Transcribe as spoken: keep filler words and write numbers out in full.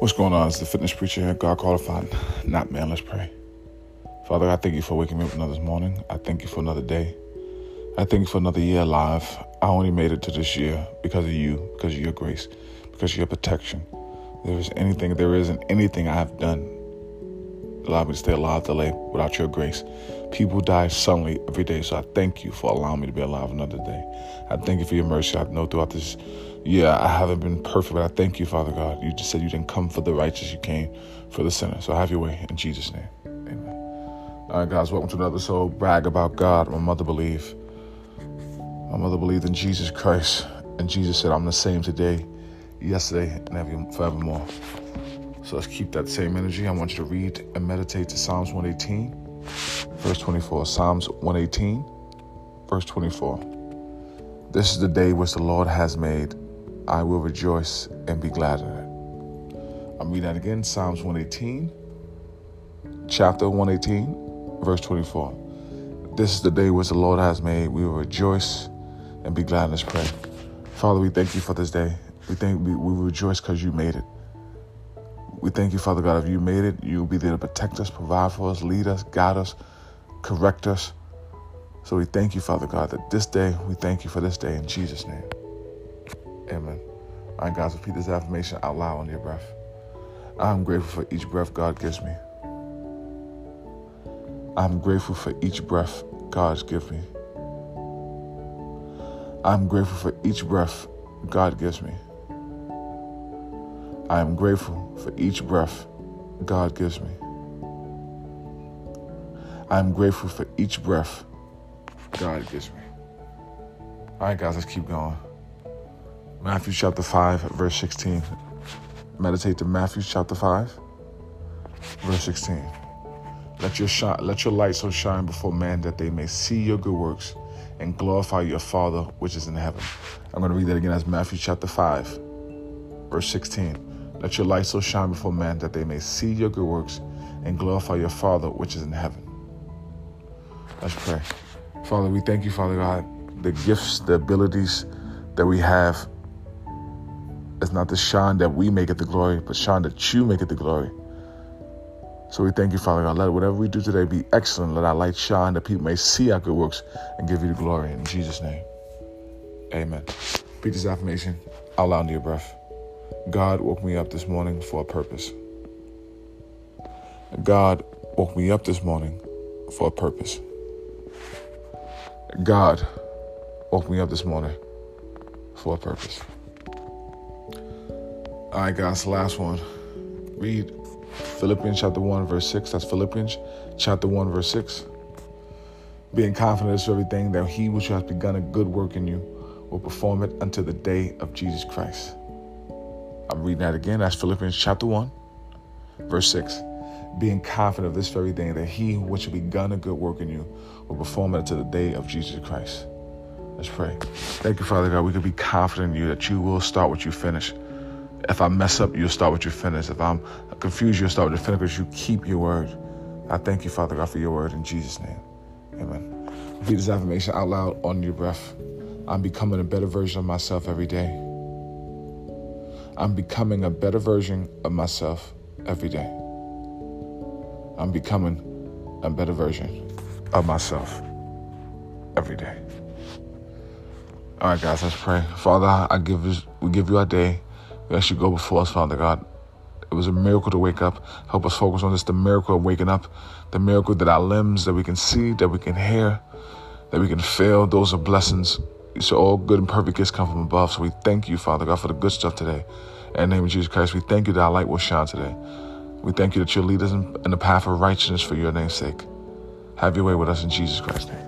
What's going on? It's the fitness preacher here, God qualified, not man. Let's pray. Father, I thank you for waking me up another morning. I thank you for another day. I thank you for another year alive. I only made it to this year because of you, because of your grace, because of your protection. There is anything, there isn't anything I have done. Allow me to stay alive today without your grace. People die suddenly every day, so I thank you for allowing me to be alive another day. I thank you for your mercy. I know throughout this year I haven't been perfect, but I thank you, Father God. You just said you didn't come for the righteous, you came for the sinner. So have your way in Jesus' name. Amen. All right, guys, welcome to another episode. Brag About God. My mother believed. My mother believed in Jesus Christ, and Jesus said, I'm the same today, yesterday, and ever, forevermore. So let's keep that same energy. I want you to read and meditate to Psalms one eighteen, verse twenty-four. Psalms one eighteen, verse twenty-four. This is the day which the Lord has made. I will rejoice and be glad in it. I'm reading that again. Psalms one eighteen, chapter one eighteen, verse twenty-four. This is the day which the Lord has made. We will rejoice and be glad. Let's pray. Father, we thank you for this day. We thank we, we rejoice because you made it. We thank you, Father God. If you made it, you'll be there to protect us, provide for us, lead us, guide us, correct us. So we thank you, Father God, that this day, we thank you for this day in Jesus' name. Amen. All right, guys, repeat this affirmation out loud on your breath. I'm grateful for each breath God gives me. I'm grateful for each breath God gives me. I'm grateful for each breath God gives me. I am grateful for each breath God gives me. I am grateful for each breath God gives me. All right, guys, let's keep going. Matthew chapter five, verse sixteen. Meditate to Matthew chapter five, verse sixteen. Let your shine, let your light so shine before men that they may see your good works and glorify your Father which is in heaven. I'm going to read that again as Matthew chapter five, verse sixteen. Let your light so shine before men that they may see your good works and glorify your Father which is in heaven. Let's pray. Father, we thank you, Father God. The gifts, the abilities that we have is not to shine that we make it the glory, but shine that you make it the glory. So we thank you, Father God. Let whatever we do today be excellent. Let our light shine that people may see our good works and give you the glory. In Jesus' name, amen. Repeat this affirmation out loud in your breath. God woke me up this morning for a purpose. God woke me up this morning for a purpose. God woke me up this morning for a purpose. All right, guys, last one. Read Philippians chapter one, verse six. That's Philippians chapter one, verse six. Being confident of everything, that he which has begun a good work in you will perform it until the day of Jesus Christ. I'm reading that again. That's Philippians chapter one, verse six. Being confident of this very thing, that he which has begun a good work in you will perform it until the day of Jesus Christ. Let's pray. Thank you, Father God. We can be confident in you that you will start what you finish. If I mess up, you'll start what you finish. If I'm confused, you'll start what you finish because you keep your word. I thank you, Father God, for your word in Jesus' name. Amen. Repeat this affirmation out loud on your breath. I'm becoming a better version of myself every day. I'm becoming a better version of myself every day. I'm becoming a better version of myself every day. All right, guys, let's pray. Father, I give you, we give you our day. We ask you to go before us, Father God. It was a miracle to wake up. Help us focus on this, the miracle of waking up, the miracle that our limbs, that we can see, that we can hear, that we can feel. Those are blessings. So all good and perfect gifts come from above. So we thank you, Father God, for the good stuff today. In the name of Jesus Christ, we thank you that our light will shine today. We thank you that you'll lead us in the path of righteousness for your name's sake. Have your way with us in Jesus Christ's name.